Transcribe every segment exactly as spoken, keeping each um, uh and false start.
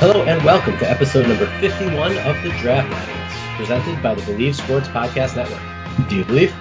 Hello and welcome to episode number fifty-one of The Draft Analyst, presented by the Believe Sports Podcast Network. Do you believe?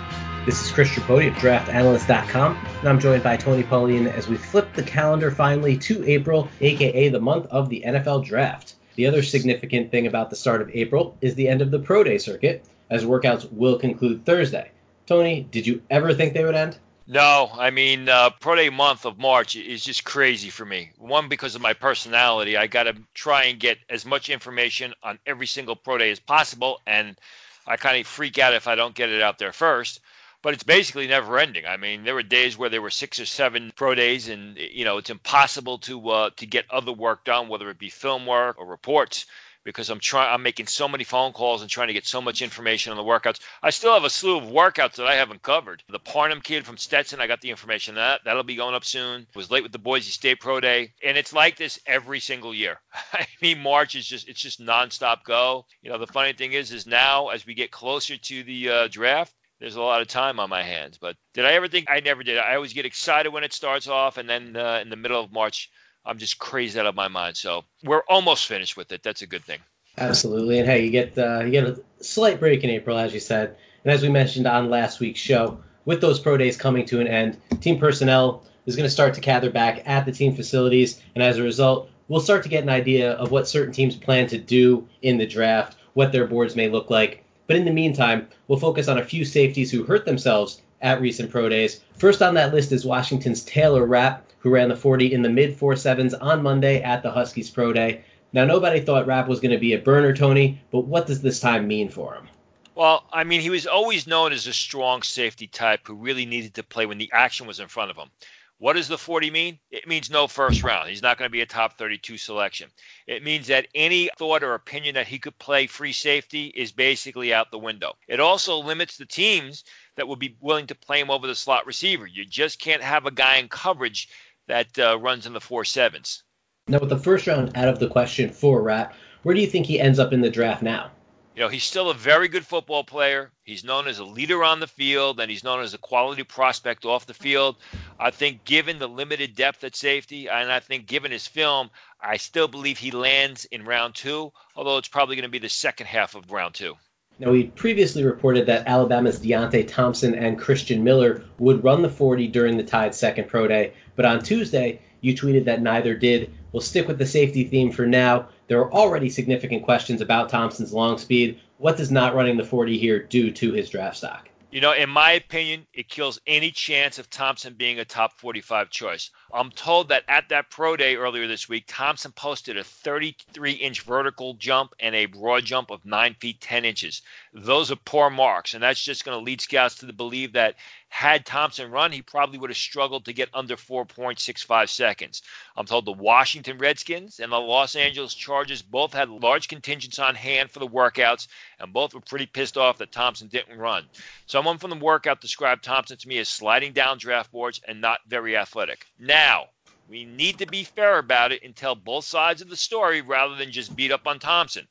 This is Chris Tripodi of draft analyst dot com, and I'm joined by Tony Pauline as we flip the calendar finally to April, aka the month of the N F L Draft. The other significant thing about the start of April is the end of the pro day circuit, as workouts will conclude Thursday. Tony, did you ever think they would end? No, I mean, uh, pro day month of March is just crazy for me. One, because of my personality, I got to try and get as much information on every single pro day as possible, and I kind of freak out if I don't get it out there first. But it's basically never ending. I mean, there were days where there were six or seven pro days, and you know it's impossible to uh, to get other work done, whether it be film work or reports. Because I'm trying, I'm making so many phone calls and trying to get so much information on the workouts. I still have a slew of workouts that I haven't covered. The Parnum kid from Stetson, I got the information on that. That'll be going up soon. It was late with the Boise State Pro Day. And it's like this every single year. I mean, March is just, it's just nonstop go. You know, the funny thing is, is now as we get closer to the uh, draft, there's a lot of time on my hands. But did I ever think? I never did. I always get excited when it starts off. And then uh, in the middle of March, I'm just crazy out of my mind. So we're almost finished with it. That's a good thing. Absolutely. And hey, you get uh, you get a slight break in April, as you said. And as we mentioned on last week's show, with those pro days coming to an end, team personnel is going to start to gather back at the team facilities. And as a result, we'll start to get an idea of what certain teams plan to do in the draft, what their boards may look like. But in the meantime, we'll focus on a few safeties who hurt themselves at recent pro days. First on that list is Washington's Taylor Rapp, who ran the forty in the mid four sevens on Monday at the Huskies Pro Day. Now, nobody thought Rapp was going to be a burner, Tony, but what does this time mean for him? Well, I mean, he was always known as a strong safety type who really needed to play when the action was in front of him. What does the forty mean? It means no first round. He's not going to be a top thirty-two selection. It means that any thought or opinion that he could play free safety is basically out the window. It also limits the teams that would be willing to play him over the slot receiver. You just can't have a guy in coverage that uh, runs in the four sevens. Now, with the first round out of the question for Rapp, where do you think he ends up in the draft now? You know, he's still a very good football player. He's known as a leader on the field, and he's known as a quality prospect off the field. I think given the limited depth at safety, and I think given his film, I still believe he lands in round two, although it's probably going to be the second half of round two. Now, we previously reported that Alabama's Deontay Thompson and Christian Miller would run the forty during the Tide's second pro day, but on Tuesday, you tweeted that neither did. We'll stick with the safety theme for now. There are already significant questions about Thompson's long speed. What does not running the forty here do to his draft stock? You know, in my opinion, it kills any chance of Thompson being a top forty-five choice. I'm told that at that pro day earlier this week, Thompson posted a thirty-three inch vertical jump and a broad jump of nine feet ten inches. Those are poor marks, and that's just going to lead scouts to the belief that had Thompson run, he probably would have struggled to get under four point six five seconds. I'm told the Washington Redskins and the Los Angeles Chargers both had large contingents on hand for the workouts, and both were pretty pissed off that Thompson didn't run. Someone from the workout described Thompson to me as sliding down draft boards and not very athletic. Now, we need to be fair about it and tell both sides of the story rather than just beat up on Thompson.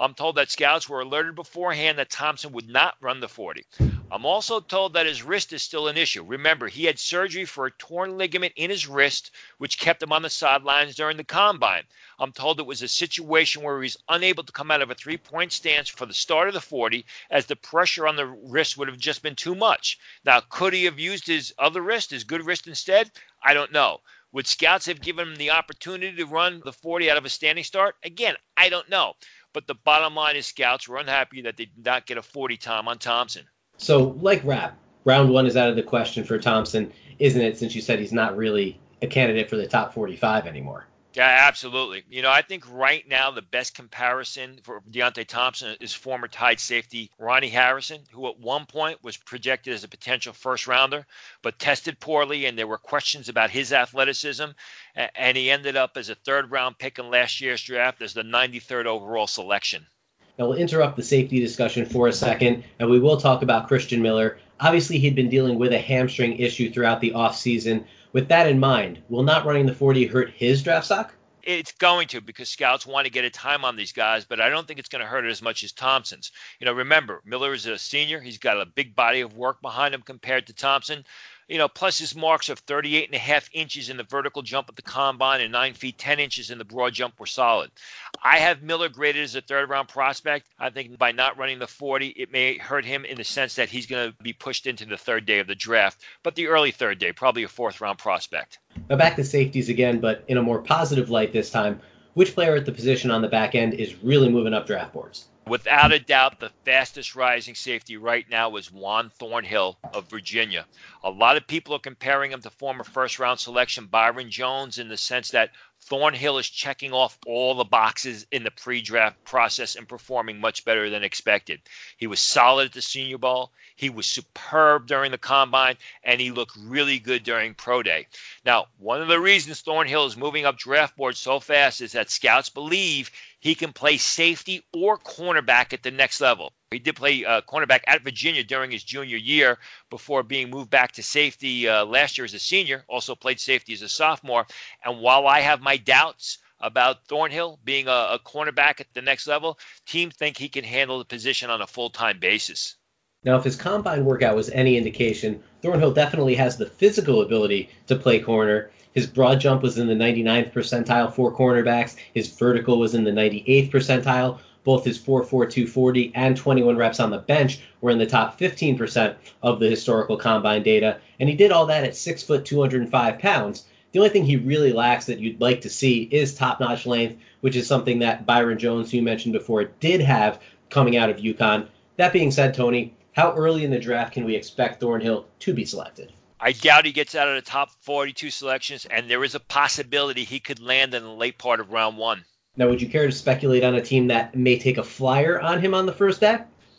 I'm told that scouts were alerted beforehand that Thompson would not run the forty. I'm also told that his wrist is still an issue. Remember, he had surgery for a torn ligament in his wrist, which kept him on the sidelines during the combine. I'm told it was a situation where he was unable to come out of a three-point stance for the start of the forty, as the pressure on the wrist would have just been too much. Now, could he have used his other wrist, his good wrist instead? I don't know. Would scouts have given him the opportunity to run the forty out of a standing start? Again, I don't know. But the bottom line is scouts were unhappy that they did not get a forty time on Thompson. So, like Rapp, round one is out of the question for Thompson, isn't it, since you said he's not really a candidate for the top forty-five anymore? Yeah, absolutely. You know, I think right now the best comparison for Deontay Thompson is former Tide safety Ronnie Harrison, who at one point was projected as a potential first-rounder, but tested poorly, and there were questions about his athleticism, and he ended up as a third-round pick in last year's draft as the ninety-third overall selection. Now, we'll interrupt the safety discussion for a second, and we will talk about Christian Miller. Obviously, he'd been dealing with a hamstring issue throughout the offseason. With that in mind, will not running the forty hurt his draft stock? It's going to, because scouts want to get a time on these guys, but I don't think it's going to hurt it as much as Thompson's. You know, remember, Miller is a senior. He's got a big body of work behind him compared to Thompson. you know, plus his marks of thirty-eight and a half inches in the vertical jump at the combine and nine feet ten inches in the broad jump were solid. I have Miller graded as a third-round prospect. I think by not running the forty, it may hurt him in the sense that he's going to be pushed into the third day of the draft, but the early third day, probably a fourth-round prospect. Now back to safeties again, but in a more positive light this time. Which player at the position on the back end is really moving up draft boards? Without a doubt, the fastest rising safety right now is Juan Thornhill of Virginia. A lot of people are comparing him to former first-round selection Byron Jones in the sense that Thornhill is checking off all the boxes in the pre-draft process and performing much better than expected. He was solid at the Senior Bowl. He was superb during the combine, and he looked really good during pro day. Now, one of the reasons Thornhill is moving up draft boards so fast is that scouts believe he can play safety or cornerback at the next level. He did play uh, cornerback at Virginia during his junior year before being moved back to safety uh, last year as a senior, also played safety as a sophomore. And while I have my doubts about Thornhill being a, a cornerback at the next level, teams think he can handle the position on a full-time basis. Now, if his combine workout was any indication, Thornhill definitely has the physical ability to play corner. His broad jump was in the ninety-ninth percentile for cornerbacks. His vertical was in the ninety-eighth percentile. Both his four four, two forty and twenty-one reps on the bench were in the top fifteen percent of the historical combine data. And he did all that at six foot, two hundred five pounds. The only thing he really lacks that you'd like to see is top-notch length, which is something that Byron Jones, who you mentioned before, did have coming out of UConn. That being said, Tony, how early in the draft can we expect Thornhill to be selected? I doubt he gets out of the top forty-two selections, and there is a possibility he could land in the late part of round one. Now, would you care to speculate on a team that may take a flyer on him on the first day?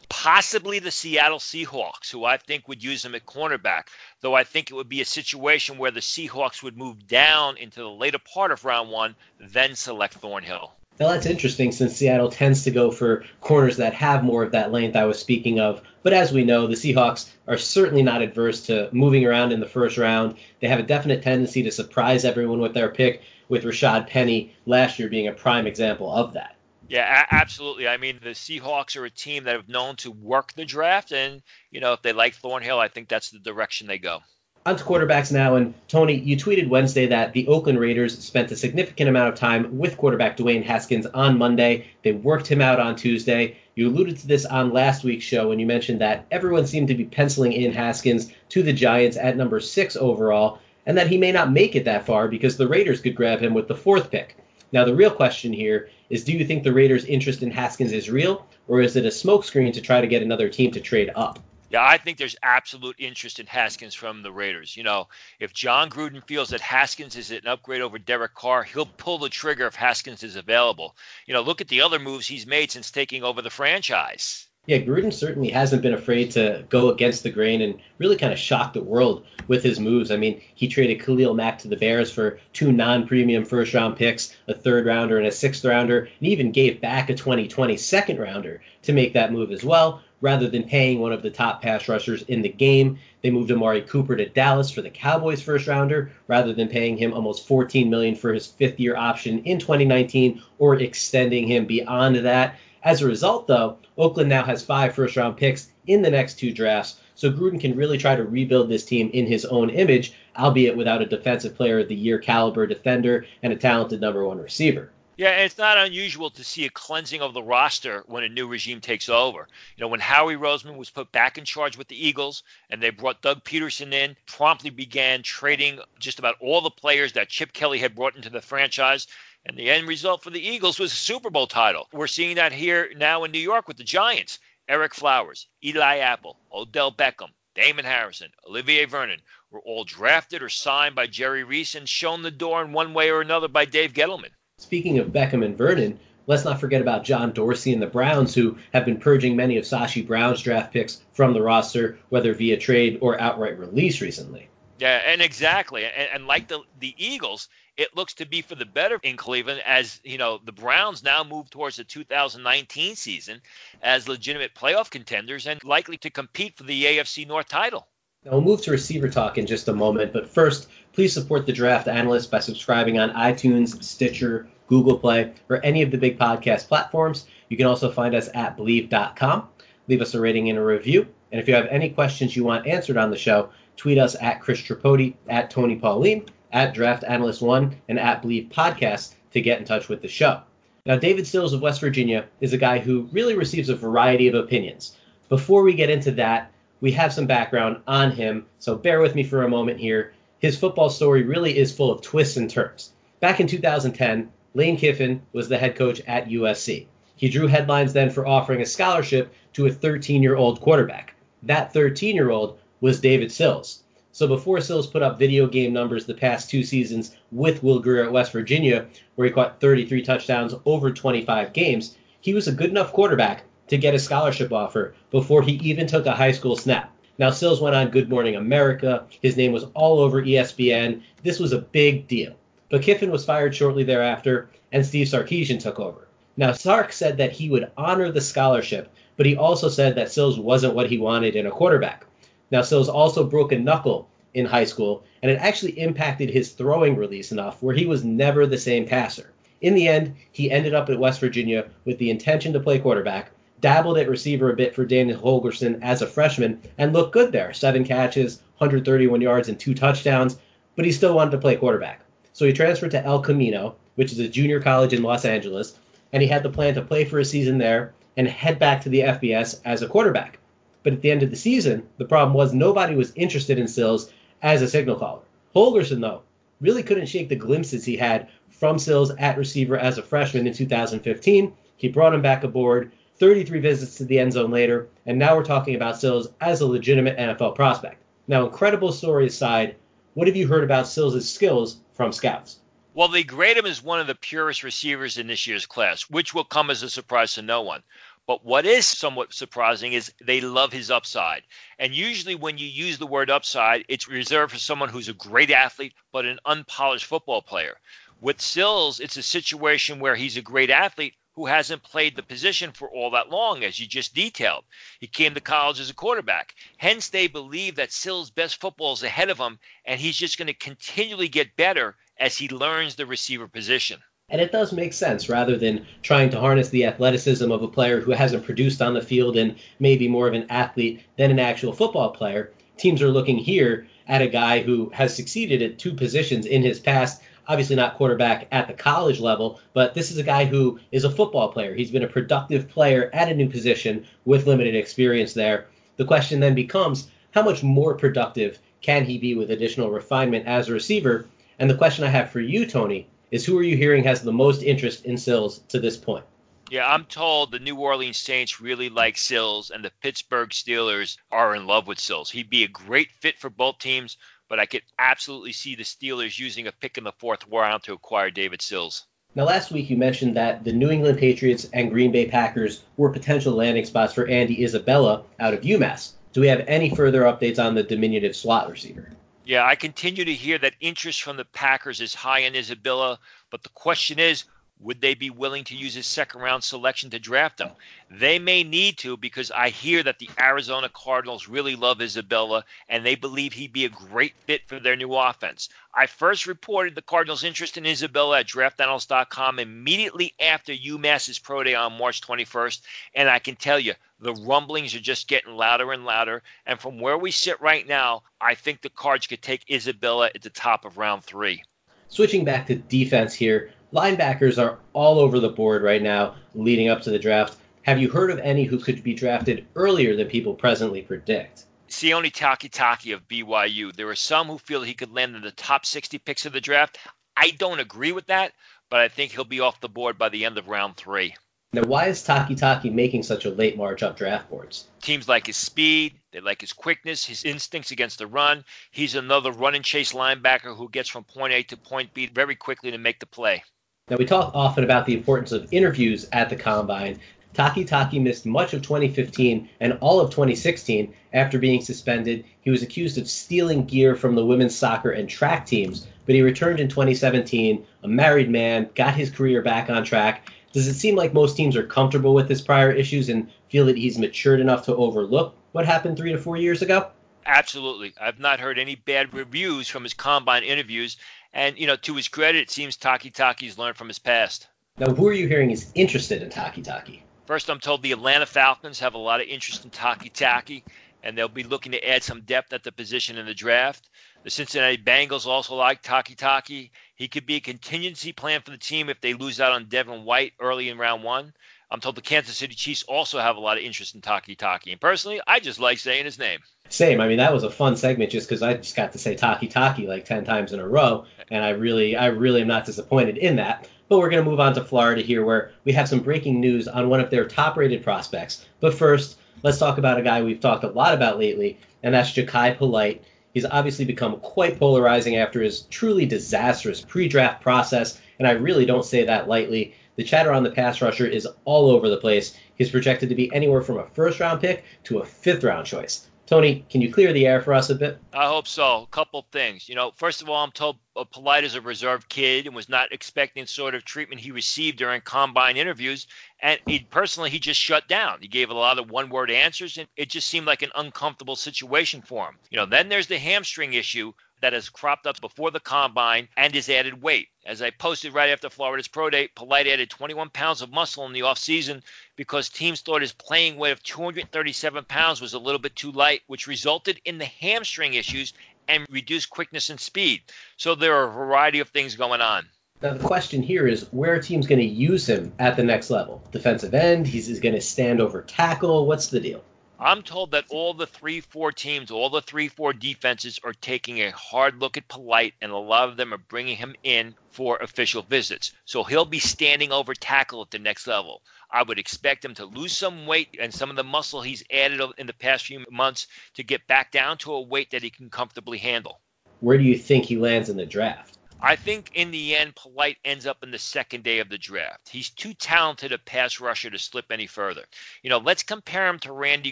Possibly the Seattle Seahawks, who I think would use him at cornerback, though I think it would be a situation where the Seahawks would move down into the later part of round one, then select Thornhill. Now, that's interesting since Seattle tends to go for corners that have more of that length I was speaking of. But as we know, the Seahawks are certainly not adverse to moving around in the first round. They have a definite tendency to surprise everyone with their pick, with Rashad Penny last year being a prime example of that. Yeah, a- absolutely. I mean, the Seahawks are a team that have known to work the draft. And, you know, if they like Thornhill, I think that's the direction they go. On to quarterbacks now, and Tony, you tweeted Wednesday that the Oakland Raiders spent a significant amount of time with quarterback Dwayne Haskins on Monday. They worked him out on Tuesday. You alluded to this on last week's show when you mentioned that everyone seemed to be penciling in Haskins to the Giants at number six overall, and that he may not make it that far because the Raiders could grab him with the fourth pick. Now, the real question here is, do you think the Raiders' interest in Haskins is real, or is it a smokescreen to try to get another team to trade up? Yeah, I think there's absolute interest in Haskins from the Raiders. You know, if John Gruden feels that Haskins is an upgrade over Derek Carr, he'll pull the trigger if Haskins is available. You know, look at the other moves he's made since taking over the franchise. Yeah, Gruden certainly hasn't been afraid to go against the grain and really kind of shock the world with his moves. I mean, he traded Khalil Mack to the Bears for two non-premium first-round picks, a third-rounder and a sixth-rounder, and even gave back a twenty twenty second-rounder to make that move as well. Rather than paying one of the top pass rushers in the game, they moved Amari Cooper to Dallas for the Cowboys' first-rounder, rather than paying him almost fourteen million dollars for his fifth-year option in twenty nineteen or extending him beyond that. As a result, though, Oakland now has five first-round picks in the next two drafts, so Gruden can really try to rebuild this team in his own image, albeit without a defensive player of the year caliber defender and a talented number one receiver. Yeah, and it's not unusual to see a cleansing of the roster when a new regime takes over. You know, when Howie Roseman was put back in charge with the Eagles and they brought Doug Peterson in, promptly began trading just about all the players that Chip Kelly had brought into the franchise. And the end result for the Eagles was a Super Bowl title. We're seeing that here now in New York with the Giants. Eric Flowers, Eli Apple, Odell Beckham, Damon Harrison, Olivier Vernon were all drafted or signed by Jerry Reese and shown the door in one way or another by Dave Gettleman. Speaking of Beckham and Vernon, let's not forget about John Dorsey and the Browns, who have been purging many of Sashi Brown's draft picks from the roster, whether via trade or outright release recently. Yeah, and exactly. And, and like the, the Eagles, it looks to be for the better in Cleveland as, you know, the Browns now move towards the two thousand nineteen season as legitimate playoff contenders and likely to compete for the A F C North title. Now we'll move to receiver talk in just a moment, but first, please support the Draft Analyst by subscribing on iTunes, Stitcher, Google Play, or any of the big podcast platforms. You can also find us at believe dot com. Leave us a rating and a review. And if you have any questions you want answered on the show, Tweet us at Chris Tripodi, at Tony Pauline, at Draft Analyst one, and at Believe Podcast to get in touch with the show. Now, David Sills of West Virginia is a guy who really receives a variety of opinions. Before we get into that, we have some background on him, so bear with me for a moment here. His football story really is full of twists and turns. Back in two thousand ten, Lane Kiffin was the head coach at U S C. He drew headlines then for offering a scholarship to a thirteen-year-old quarterback. That thirteen-year-old was David Sills. So before Sills put up video game numbers the past two seasons with Will Grier at West Virginia, where he caught thirty-three touchdowns over twenty-five games, he was a good enough quarterback to get a scholarship offer before he even took a high school snap. Now, Sills went on Good Morning America. His name was all over E S P N. This was a big deal. But Kiffin was fired shortly thereafter, and Steve Sarkisian took over. Now, Sark said that he would honor the scholarship, but he also said that Sills wasn't what he wanted in a quarterback. Now, Sills also broke a knuckle in high school, and it actually impacted his throwing release enough where he was never the same passer. In the end, he ended up at West Virginia with the intention to play quarterback, dabbled at receiver a bit for Daniel Holgerson as a freshman, and looked good there. Seven catches, one hundred thirty-one yards, and two touchdowns, but he still wanted to play quarterback. So he transferred to El Camino, which is a junior college in Los Angeles, and he had the plan to play for a season there and head back to the F B S as a quarterback. But at the end of the season, the problem was nobody was interested in Sills as a signal caller. Holgerson, though, really couldn't shake the glimpses he had from Sills at receiver as a freshman in two thousand fifteen. He brought him back aboard, thirty-three visits to the end zone later, and now we're talking about Sills as a legitimate N F L prospect. Now, incredible story aside, what have you heard about Sills' skills from scouts? Well, they grade him as one of the purest receivers in this year's class, which will come as a surprise to no one. But what is somewhat surprising is they love his upside. And usually when you use the word upside, it's reserved for someone who's a great athlete, but an unpolished football player. With Sills, it's a situation where he's a great athlete who hasn't played the position for all that long, as you just detailed. He came to college as a quarterback. Hence, they believe that Sills' best football is ahead of him, and he's just going to continually get better as he learns the receiver position. And it does make sense, rather than trying to harness the athleticism of a player who hasn't produced on the field and maybe more of an athlete than an actual football player. Teams are looking here at a guy who has succeeded at two positions in his past, obviously not quarterback at the college level, but this is a guy who is a football player. He's been a productive player at a new position with limited experience there. The question then becomes, how much more productive can he be with additional refinement as a receiver? And the question I have for you, Tony, is who are you hearing has the most interest in Sills to this point? Yeah, I'm told the New Orleans Saints really like Sills, and the Pittsburgh Steelers are in love with Sills. He'd be a great fit for both teams, but I could absolutely see the Steelers using a pick in the fourth round to acquire David Sills. Now, last week you mentioned that the New England Patriots and Green Bay Packers were potential landing spots for Andy Isabella out of UMass. Do we have any further updates on the diminutive slot receiver? Yeah, I continue to hear that interest from the Packers is high in Isabella, but the question is, would they be willing to use his second-round selection to draft him? They may need to, because I hear that the Arizona Cardinals really love Isabella, and they believe he'd be a great fit for their new offense. I first reported the Cardinals' interest in Isabella at draft analyst dot com immediately after UMass's pro day on March twenty-first, and I can tell you, the rumblings are just getting louder and louder, and from where we sit right now, I think the Cards could take Isabella at the top of round three. Switching back to defense here, linebackers are all over the board right now leading up to the draft. Have you heard of any who could be drafted earlier than people presently predict? Sione Takitaki of B Y U. There are some who feel he could land in the top sixty picks of the draft. I don't agree with that, but I think he'll be off the board by the end of round three. Now, why is Takitaki making such a late march up draft boards? Teams like his speed, they like his quickness, his instincts against the run. He's another run and chase linebacker who gets from point A to point B very quickly to make the play. Now, we talk often about the importance of interviews at the Combine. Takitaki missed much of twenty fifteen and all of twenty sixteen after being suspended. He was accused of stealing gear from the women's soccer and track teams, but he returned in twenty seventeen, a married man, got his career back on track. Does it seem like most teams are comfortable with his prior issues and feel that he's matured enough to overlook what happened three to four years ago? Absolutely. I've not heard any bad reviews from his Combine interviews. And, you know, to his credit, it seems Takitaki's learned from his past. Now, who are you hearing is interested in Takitaki? First, I'm told the Atlanta Falcons have a lot of interest in Takitaki. and they'll be looking to add some depth at the position in the draft. The Cincinnati Bengals also like Takitaki. He could be a contingency plan for the team if they lose out on Devin White early in round one. I'm told the Kansas City Chiefs also have a lot of interest in Takitaki. And personally, I just like saying his name. Same. I mean, that was a fun segment just because I just got to say Takitaki like ten times in a row. And I really, I really am not disappointed in that. But we're going to move on to Florida here, where we have some breaking news on one of their top-rated prospects. But first, let's talk about a guy we've talked a lot about lately, and that's Jakai Polite. He's obviously become quite polarizing after his truly disastrous pre-draft process. And I really don't say that lightly. The chatter on the pass rusher is all over the place. He's projected to be anywhere from a first-round pick to a fifth-round choice. Tony, can you clear the air for us a bit? I hope so. A couple things. You know, first of all, I'm told Polite is a reserved kid and was not expecting sort of treatment he received during combine interviews. And he, personally, he just shut down. He gave a lot of one-word answers, and it just seemed like an uncomfortable situation for him. You know, then there's the hamstring issue that has cropped up before the combine and his added weight. As I posted right after Florida's pro day, Polite added twenty-one pounds of muscle in the offseason because teams thought his playing weight of two hundred thirty-seven pounds was a little bit too light, which resulted in the hamstring issues and reduced quickness and speed. So there are a variety of things going on. Now, the question here is where a team's going to use him at the next level. Defensive end, he's going to stand over tackle. What's the deal? I'm told that all the three four teams, all the three four defenses are taking a hard look at Polite, and a lot of them are bringing him in for official visits. So he'll be standing over tackle at the next level. I would expect him to lose some weight and some of the muscle he's added in the past few months to get back down to a weight that he can comfortably handle. Where do you think he lands in the draft? I think in the end, Polite ends up in the second day of the draft. He's too talented a pass rusher to slip any further. You know, let's compare him to Randy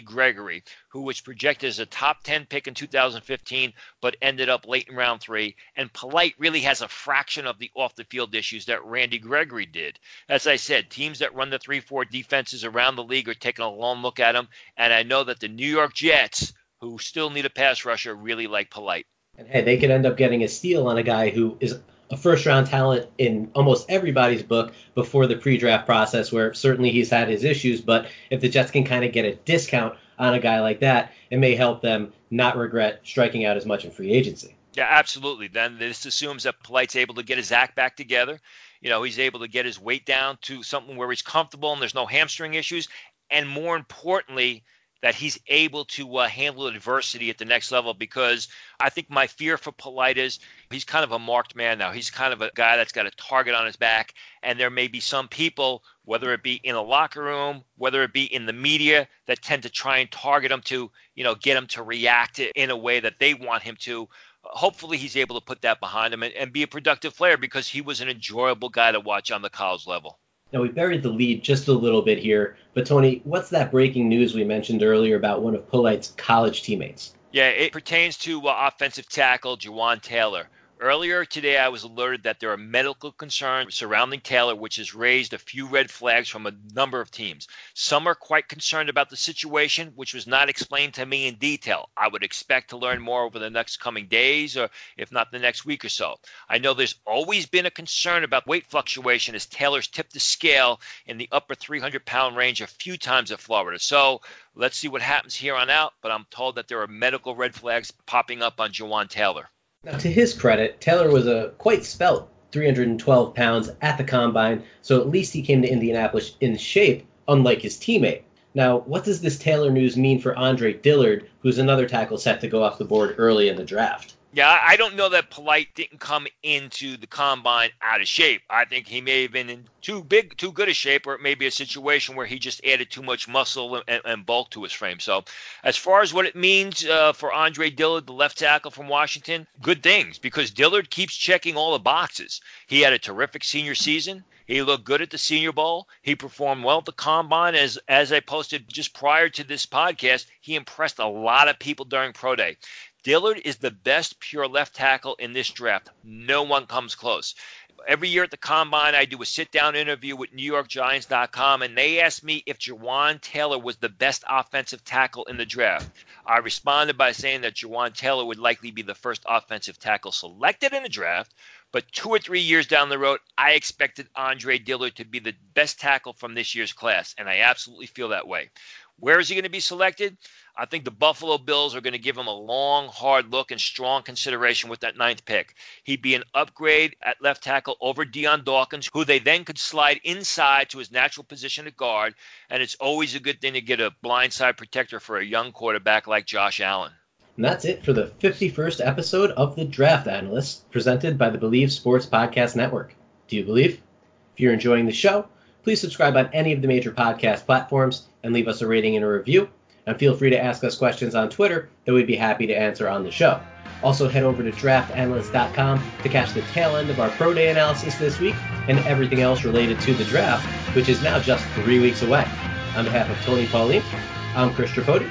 Gregory, who was projected as a top ten pick in two thousand fifteen, but ended up late in round three. And Polite really has a fraction of the off-the-field issues that Randy Gregory did. As I said, teams that run the three four defenses around the league are taking a long look at him. And I know that the New York Jets, who still need a pass rusher, really like Polite. And hey, they could end up getting a steal on a guy who is a first-round talent in almost everybody's book before the pre-draft process, where certainly he's had his issues. But if the Jets can kind of get a discount on a guy like that, it may help them not regret striking out as much in free agency. Yeah, absolutely. Then this assumes that Polite's able to get his act back together. You know, he's able to get his weight down to something where he's comfortable and there's no hamstring issues. And more importantly, that he's able to uh, handle adversity at the next level, because I think my fear for Polite is he's kind of a marked man now. He's kind of a guy that's got a target on his back, and there may be some people, whether it be in a locker room, whether it be in the media, that tend to try and target him to, you know, get him to react in a way that they want him to. Hopefully he's able to put that behind him and, and be a productive player, because he was an enjoyable guy to watch on the college level. Now, we buried the lead just a little bit here, but Tony, what's that breaking news we mentioned earlier about one of Polite's college teammates? Yeah, it pertains to uh, offensive tackle Jawaan Taylor. Earlier today, I was alerted that there are medical concerns surrounding Taylor, which has raised a few red flags from a number of teams. Some are quite concerned about the situation, which was not explained to me in detail. I would expect to learn more over the next coming days, or if not the next week or so. I know there's always been a concern about weight fluctuation, as Taylor's tipped the scale in the upper three hundred pound range a few times at Florida. So let's see what happens here on out, but I'm told that there are medical red flags popping up on Jawaan Taylor. Now, to his credit, Taylor was a quite spelt three hundred twelve pounds at the combine, so at least he came to Indianapolis in shape, unlike his teammate. Now, what does this Taylor news mean for Andre Dillard, who's another tackle set to go off the board early in the draft? Yeah, I don't know that Polite didn't come into the combine out of shape. I think he may have been in too big, too good a shape, or it may be a situation where he just added too much muscle and, and bulk to his frame. So as far as what it means uh, for Andre Dillard, the left tackle from Washington, good things, because Dillard keeps checking all the boxes. He had a terrific senior season. He looked good at the Senior Bowl. He performed well at the Combine. As as I posted just prior to this podcast, he impressed a lot of people during pro day. Dillard is the best pure left tackle in this draft. No one comes close. Every year at the Combine, I do a sit-down interview with New York Giants dot com, and they asked me if Jawaan Taylor was the best offensive tackle in the draft. I responded by saying that Jawaan Taylor would likely be the first offensive tackle selected in the draft, but two or three years down the road, I expected Andre Dillard to be the best tackle from this year's class, and I absolutely feel that way. Where is he going to be selected? I think the Buffalo Bills are going to give him a long, hard look and strong consideration with that ninth pick. He'd be an upgrade at left tackle over Deion Dawkins, who they then could slide inside to his natural position at guard, and it's always a good thing to get a blindside protector for a young quarterback like Josh Allen. And that's it for the fifty-first episode of The Draft Analyst, presented by the Believe Sports Podcast Network. Do you believe? If you're enjoying the show, please subscribe on any of the major podcast platforms and leave us a rating and a review. And feel free to ask us questions on Twitter that we'd be happy to answer on the show. Also, head over to draft analyst dot com to catch the tail end of our pro day analysis this week and everything else related to the draft, which is now just three weeks away. On behalf of Tony Pauline, I'm Chris Tripodi.